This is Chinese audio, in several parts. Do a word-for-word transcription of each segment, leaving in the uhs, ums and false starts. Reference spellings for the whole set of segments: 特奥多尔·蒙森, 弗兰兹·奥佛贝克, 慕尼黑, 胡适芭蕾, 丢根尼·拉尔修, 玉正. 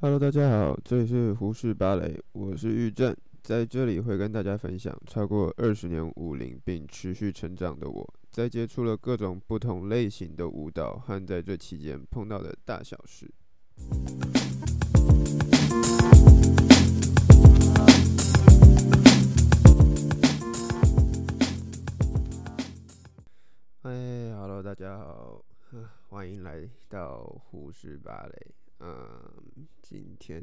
Hello， 大家好，这里是胡适芭蕾，我是玉正，在这里会跟大家分享超过二十年舞龄并持续成长的我，在接触了各种不同类型的舞蹈和在这期间碰到的大小事。哎 ，Hello， 大家好，欢迎来到胡适芭蕾。嗯，今天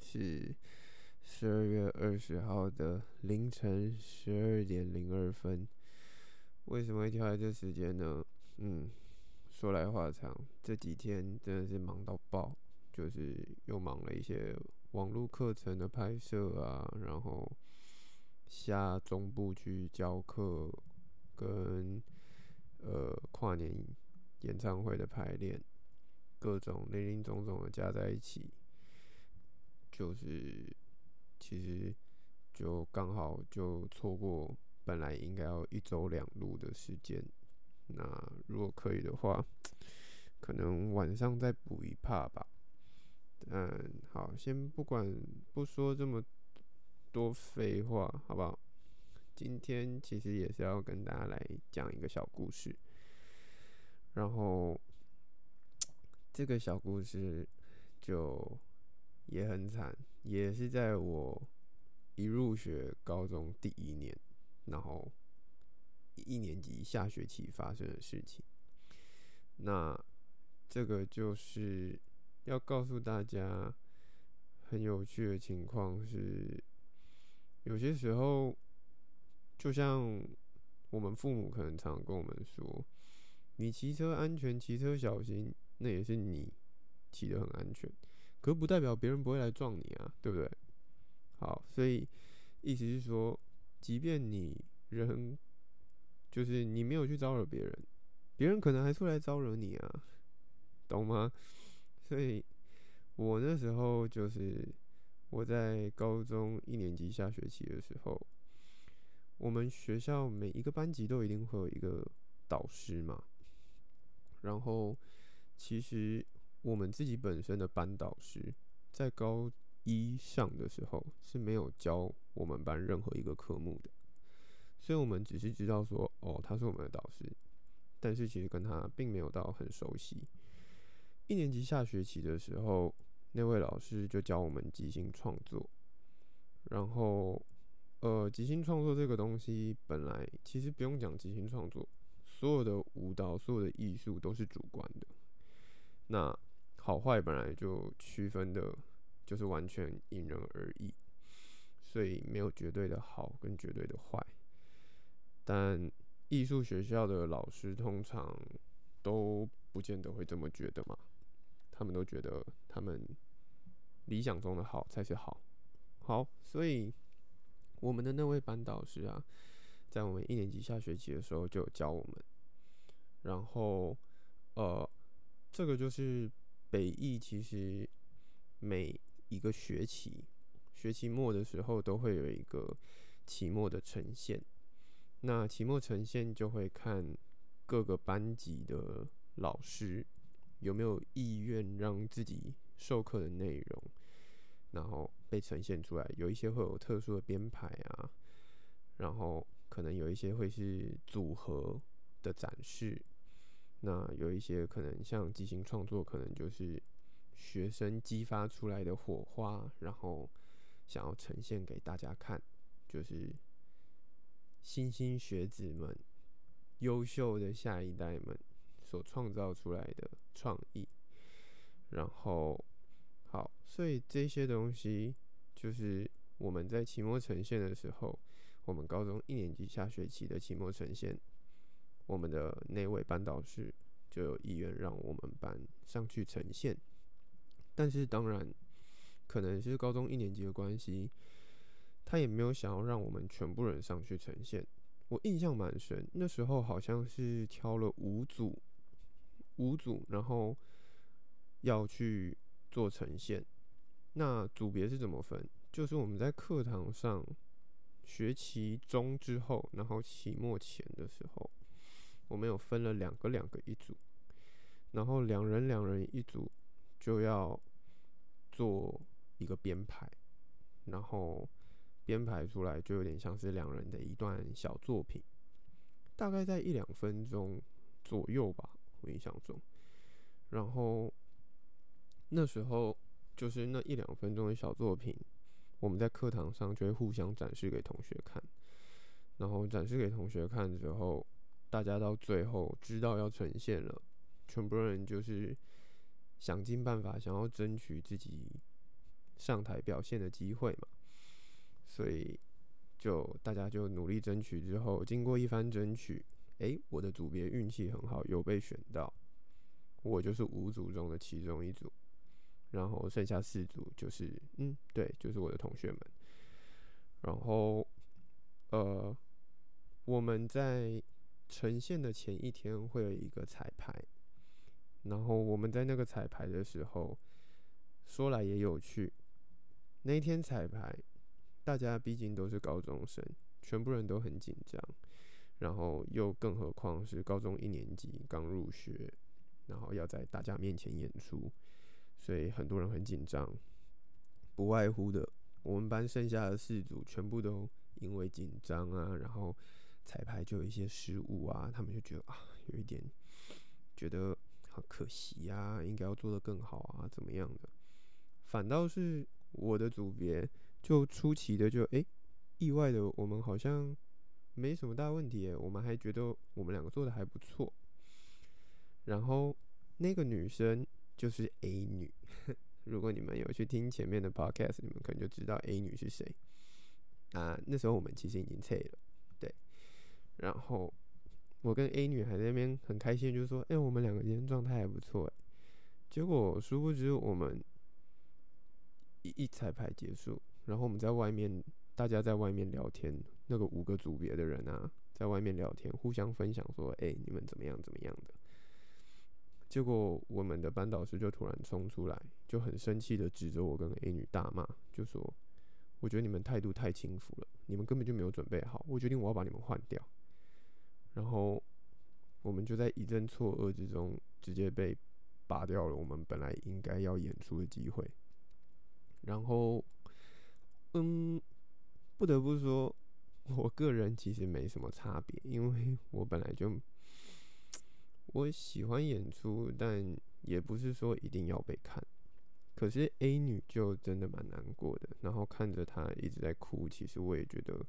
是十二月二十号的凌晨十二点零二分。为什么会挑在这时间呢？嗯，说来话长，这几天真的是忙到爆，就是又忙了一些网络课程的拍摄啊，然后下中部去教课，跟呃跨年演唱会的排练。各种零零总总的加在一起，就是其实就刚好就错过本来应该要一周两录的时间。那如果可以的话，可能晚上再补一趴吧。嗯，好，先不管不说这么多废话，好不好？今天其实也是要跟大家来讲一个小故事，然后。这个小故事就也很惨，也是在我一入学高中第一年，然后一年级下学期发生的事情。那这个就是要告诉大家很有趣的情况是，有些时候就像我们父母可能常跟我们说，你骑车安全，骑车小心。那也是你骑得很安全，可不代表别人不会来撞你啊，对不对？好，所以意思是说，即便你人就是你没有去招惹别人，别人可能还是会来招惹你啊，懂吗？所以我那时候就是我在高中一年级下学期的时候，我们学校每一个班级都一定会有一个导师嘛，然后。其实我们自己本身的班导师在高一上的时候是没有教我们班任何一个科目的，所以我们只是知道说，哦，他是我们的导师，但是其实跟他并没有到很熟悉。一年级下学期的时候，那位老师就教我们即兴创作，然后呃，即兴创作这个东西本来其实不用讲即兴创作，所有的舞蹈、所有的艺术都是主观的。那好坏本来就区分的，就是完全因人而异，所以没有绝对的好跟绝对的坏。但艺术学校的老师通常都不见得会这么觉得嘛，他们都觉得他们理想中的好才是好。好，所以我们的那位班导师啊，在我们一年级下学期的时候就有教我们，然后呃。这个就是北艺，其实每一个学期学期末的时候都会有一个期末的呈现，那期末呈现就会看各个班级的老师有没有意愿让自己授课的内容然后被呈现出来，有一些会有特殊的编排啊，然后可能有一些会是组合的展示，那有一些可能像即兴创作，可能就是学生激发出来的火花，然后想要呈现给大家看，就是莘莘学子们、优秀的下一代们所创造出来的创意。然后，好，所以这些东西就是我们在期末呈现的时候，我们高中一年级下学期的期末呈现。我们的那位班导师就有意愿让我们班上去呈现，但是当然可能是高中一年级的关系，他也没有想要让我们全部人上去呈现。我印象蛮深，那时候好像是挑了五组，五组然后要去做呈现。那组别是怎么分？就是我们在课堂上学期中之后，然后期末前的时候。我们有分了两个两个一组，然后两人两人一组就要做一个编排，然后编排出来就有点像是两人的一段小作品，大概在一两分钟左右吧，我印象中。然后那时候就是那一两分钟的小作品，我们在课堂上就会互相展示给同学看，然后展示给同学看之后，大家到最后知道要呈现了，全部人就是想尽办法想要争取自己上台表现的机会嘛，所以就大家就努力争取之后，经过一番争取，哎，我的组别运气很好，有被选到，我就是五组中的其中一组，然后剩下四组就是嗯对，就是我的同学们。然后呃，我们在呈现的前一天会有一个彩排，然后我们在那个彩排的时候，说来也有趣，那一天彩排，大家毕竟都是高中生，全部人都很紧张，然后又更何况是高中一年级刚入学，然后要在大家面前演出，所以很多人很紧张。不外乎的，我们班剩下的四组全部都因为紧张啊，然后彩排就有一些失误啊，他们就觉得啊，有一点觉得很可惜啊，应该要做得更好啊，怎么样的？反倒是我的组别就出奇的就哎、欸，意外的我们好像没什么大问题耶，我们还觉得我们两个做得还不错。然后那个女生就是 A 女，如果你们有去听前面的 podcast， 你们可能就知道 A 女是谁。啊，那时候我们其实已经退了，对。然后我跟 A 女还在那边很开心，就说：“哎、欸，我们两个今天状态还不错。”哎，结果殊不知我们一一彩排结束，然后我们在外面，大家在外面聊天，那个五个组别的人啊，在外面聊天，互相分享说：“哎、欸，你们怎么样怎么样的。”结果我们的班导师就突然冲出来，就很生气的指着我跟 A 女大骂，就说：“我觉得你们态度太轻浮了，你们根本就没有准备好，我决定我要把你们换掉。”然后我们就在一阵错愕之中，直接被拔掉了我们本来应该要演出的机会。然后，嗯，不得不说，我个人其实没什么差别，因为我本来就。我喜欢演出，但也不是说一定要被看。可是 A 女就真的蛮难过的，然后看着她一直在哭，其实我也觉得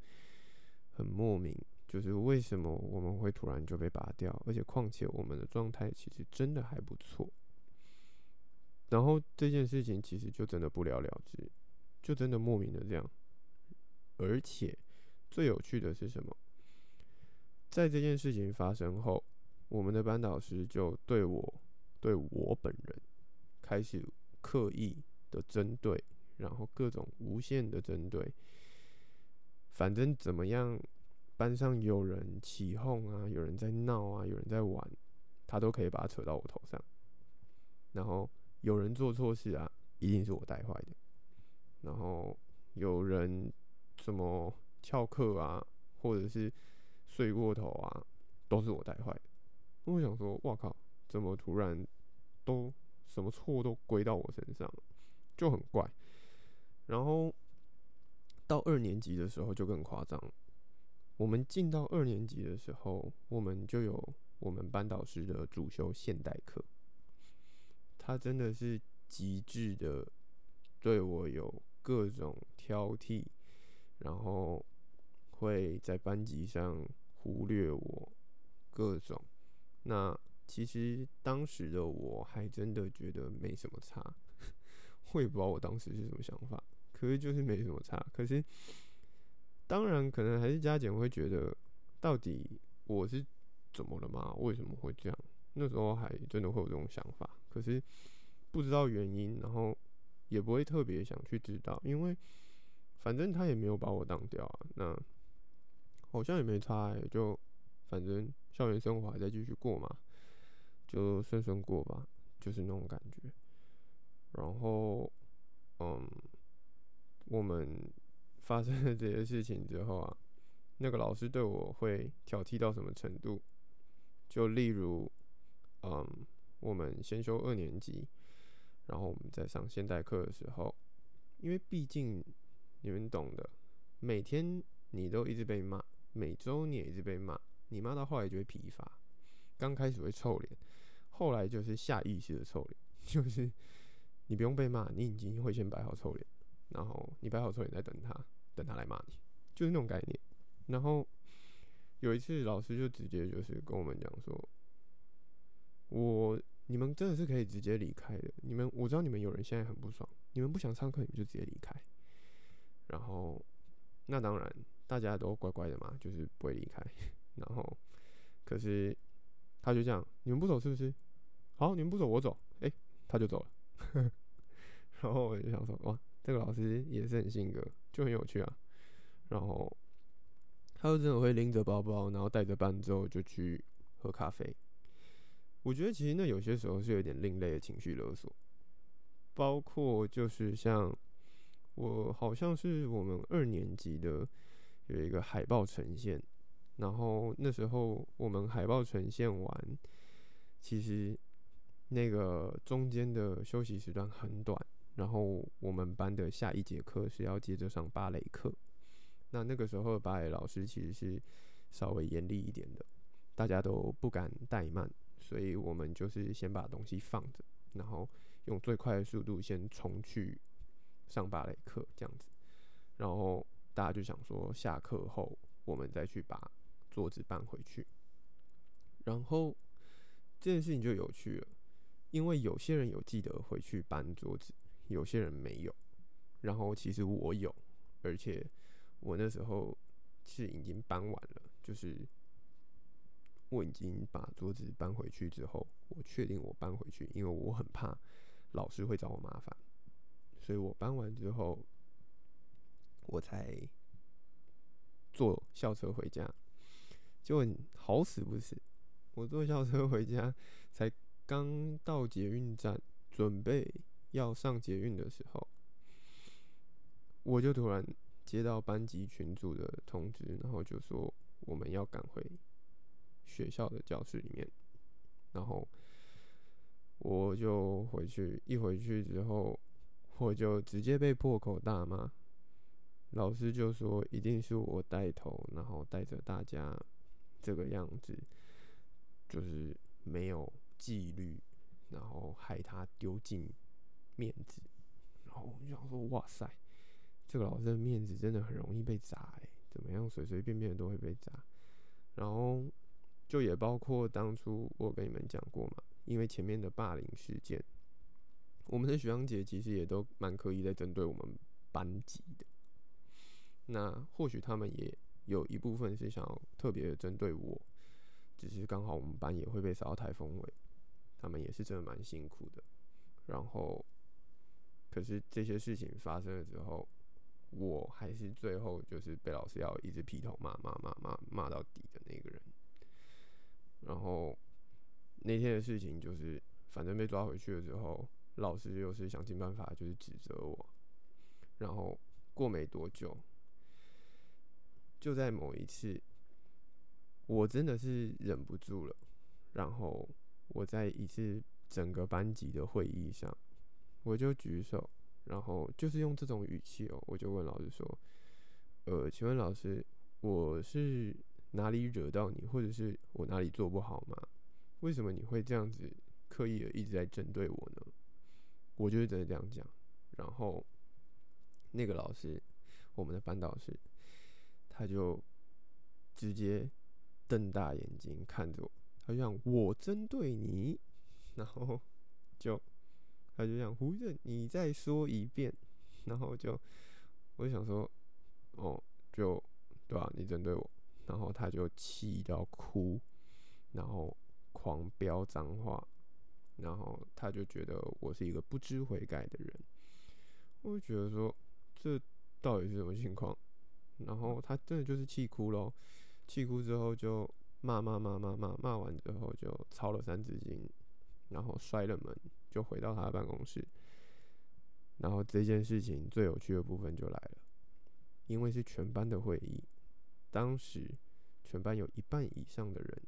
很莫名，就是为什么我们会突然就被拔掉？而且况且我们的状态其实真的还不错。然后这件事情其实就真的不了了之，就真的莫名的这样。而且最有趣的是什么？在这件事情发生后，我们的班导师就对我对我本人开始刻意的针对，然后各种无限的针对，反正怎么样，班上有人起哄啊，有人在闹啊，有人在玩，他都可以把他扯到我头上。然后有人做错事啊，一定是我带坏的。然后有人什么翘课啊，或者是睡过头啊，都是我带坏的。我想说，哇靠，怎么突然都什么错都归到我身上了，就很怪。然后到二年级的时候就更夸张了。我们进到二年级的时候，我们就有我们班导师的主修现代课，他真的是极致的对我有各种挑剔，然后会在班级上忽略我各种。那其实当时的我还真的觉得没什么差，我也不知道我当时是什么想法，可是就是没什么差。可是当然可能还是加减会觉得，到底我是怎么了吗？为什么会这样？那时候还真的会有这种想法，可是不知道原因，然后也不会特别想去知道，因为反正他也没有把我当掉啊，那好像也没差、欸，就。反正校园生活还在继续过嘛，就顺顺过吧，就是那种感觉。然后，嗯，我们发生了这些事情之后啊，那个老师对我会挑剔到什么程度？就例如，嗯，我们先修二年级，然后我们在上现代课的时候，因为毕竟你们懂的，每天你都一直被骂，每周你也一直被骂，你骂到后来就会疲乏。刚开始会臭脸，后来就是下意识的臭脸，就是你不用被骂，你已经会先摆好臭脸，然后你摆好臭脸再等他，等他来骂你，就是那种概念。然后有一次老师就直接就是跟我们讲说，我你们真的是可以直接离开的，你们我知道你们有人现在很不爽，你们不想上课你们就直接离开。然后那当然大家都乖乖的嘛，就是不会离开。然后可是他就这样，你们不走是不是？好，你们不走我走，哎、欸，他就走了。然后我就想说，哇，这个老师也是很性格，就很有趣啊。然后他就真的会拎着包包，然后带着伴奏就去喝咖啡。我觉得其实那有些时候是有点另类的情绪勒索，包括就是像我好像是我们二年级的有一个海报呈现。然后那时候我们海报呈现完，其实那个中间的休息时段很短，然后我们班的下一节课是要接着上芭蕾课。那那个时候芭蕾老师其实是稍微严厉一点的，大家都不敢怠慢，所以我们就是先把东西放着，然后用最快的速度先冲去上芭蕾课这样子。然后大家就想说下课后我们再去把桌子搬回去。然后这件事情就有趣了，因为有些人有记得回去搬桌子，有些人没有。然后其实我有，而且我那时候是已经搬完了，就是我已经把桌子搬回去之后，我确定我搬回去，因为我很怕老师会找我麻烦，所以我搬完之后我才坐校车回家。结果好死不死，我坐校车回家才刚到捷运站，准备要上捷运的时候，我就突然接到班级群组的通知，然后就说我们要赶回学校的教室里面。然后我就回去，一回去之后我就直接被破口大骂。老师就说一定是我带头，然后带着大家这个样子，就是没有纪律，然后害他丢尽面子。然后我就想说，哇塞，这个老师的面子真的很容易被砸欸，怎么样随随便便都会被砸。然后就也包括当初我跟你们讲过嘛，因为前面的霸凌事件，我们的学长姐其实也都蛮刻意在针对我们班级的。那或许他们也有一部分是想要特别的针对我，只是刚好我们班也会被扫到台风尾，他们也是真的蛮辛苦的。然后可是这些事情发生了之后，我还是最后就是被老师要一直劈头骂骂骂骂骂到底的那个人。然后那天的事情就是反正被抓回去了之后，老师又是想尽办法就是指责我。然后过没多久，就在某一次我真的是忍不住了，然后我在一次整个班级的会议上，我就举手，然后就是用这种语气哦，我就问老师说，呃请问老师，我是哪里惹到你，或者是我哪里做不好吗？为什么你会这样子刻意的一直在针对我呢？我就是真的这样讲。然后那个老师，我们的班导师，他就直接瞪大眼睛看着我，他就讲我针对你，然后就他就讲胡振，你再说一遍。然后就我就想说，哦，就对啊，你针对我。然后他就气到哭，然后狂飙脏话，然后他就觉得我是一个不知悔改的人。我就觉得说，这到底是什么情况？然后他真的就是气哭咯，气哭之后就骂骂骂骂骂骂完之后就抄了三字经，然后摔了门，就回到他的办公室。然后这件事情最有趣的部分就来了，因为是全班的会议，当时全班有一半以上的人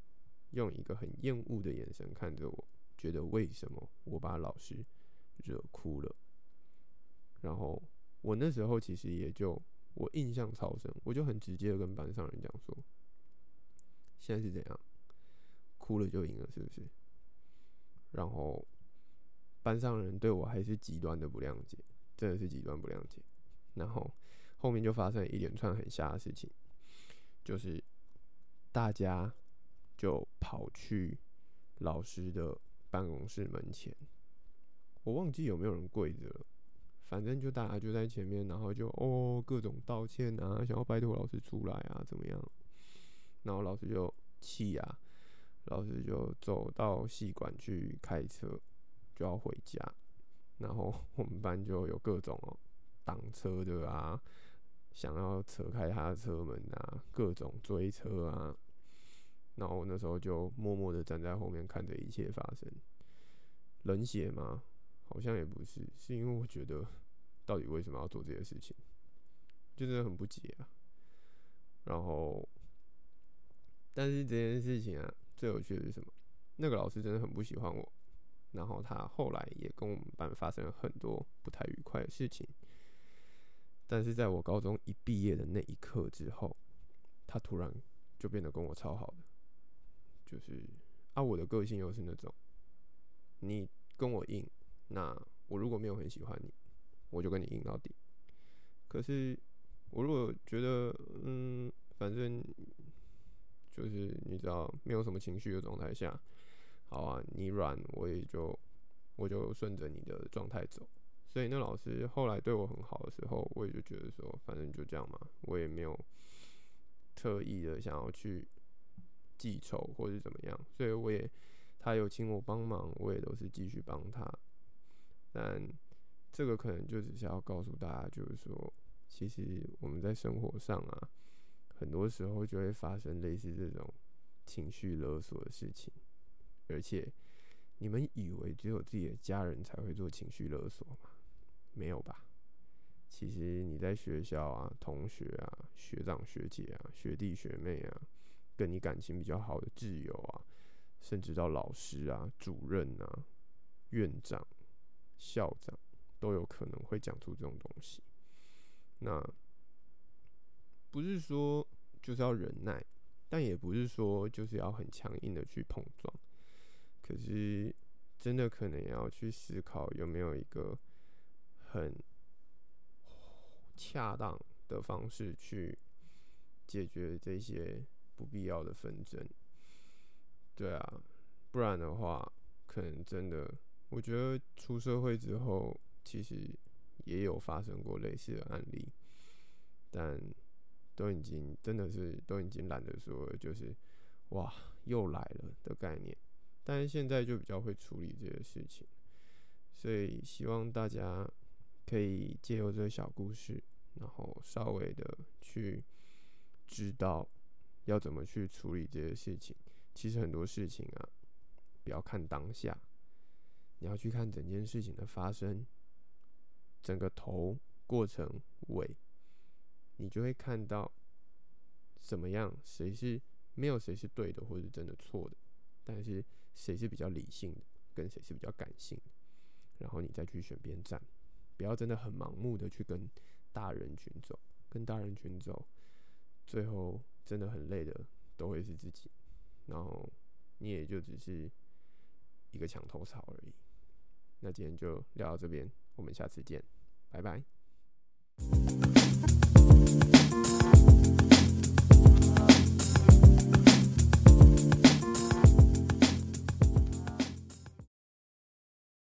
用一个很厌恶的眼神看着我，觉得为什么我把老师惹哭了。然后我那时候其实也就我印象超深，我就很直接的跟班上人讲说，现在是怎样，哭了就赢了是不是？然后班上人对我还是极端的不谅解，真的是极端不谅解。然后后面就发生一连串很瞎的事情，就是大家就跑去老师的办公室门前，我忘记有没有人跪着了，反正就大家就在前面，然后就哦各种道歉啊，想要拜托老师出来啊怎么样，然后老师就气啊，老师就走到系馆去开车，就要回家。然后我们班就有各种哦挡车的啊，想要扯开他的车门啊，各种追车啊。然后我那时候就默默的站在后面看着一切发生。冷血吗？好像也不是，是因为我觉得到底为什么要做这些事情，就真的很不解啊。然后，但是这件事情啊，最有趣的是什么？那个老师真的很不喜欢我，然后他后来也跟我们班发生了很多不太愉快的事情。但是在我高中一毕业的那一刻之后，他突然就变得跟我超好的，就是啊，我的个性又是那种，你跟我硬，那我如果没有很喜欢你，我就跟你硬到底。可是我如果觉得，嗯，反正就是你知道，没有什么情绪的状态下，好啊，你软我也就我就顺着你的状态走。所以那老师后来对我很好的时候，我也就觉得说，反正就这样嘛，我也没有特意的想要去记仇或是怎么样，所以我也他有请我帮忙，我也都是继续帮他。但这个可能就只是要告诉大家，就是说，其实我们在生活上啊，很多时候就会发生类似这种情绪勒索的事情，而且你们以为只有自己的家人才会做情绪勒索吗？没有吧？其实你在学校啊、同学啊、学长学姐啊、学弟学妹啊，跟你感情比较好的挚友啊，甚至到老师啊、主任啊、院长、校长，都有可能会讲出这种东西。那不是说就是要忍耐，但也不是说就是要很强硬的去碰撞，可是真的可能要去思考有没有一个很恰当的方式去解决这些不必要的纷争。对啊，不然的话，可能真的，我觉得出社会之后，其实也有发生过类似的案例，但都已经真的是都已经懒得说了，就是哇又来了的概念。但是现在就比较会处理这些事情，所以希望大家可以借由这个小故事，然后稍微的去知道要怎么去处理这些事情。其实很多事情啊，不要看当下，你要去看整件事情的发生，整个头、过程、尾，你就会看到怎么样，谁是没有谁是对的，或是真的错的，但是谁是比较理性的，跟谁是比较感性的，然后你再去选边站，不要真的很盲目的去跟大人群走，跟大人群走，最后真的很累的都会是自己。然后你也就只是一个墙头草而已。那今天就聊到这边，我们下次见，拜拜。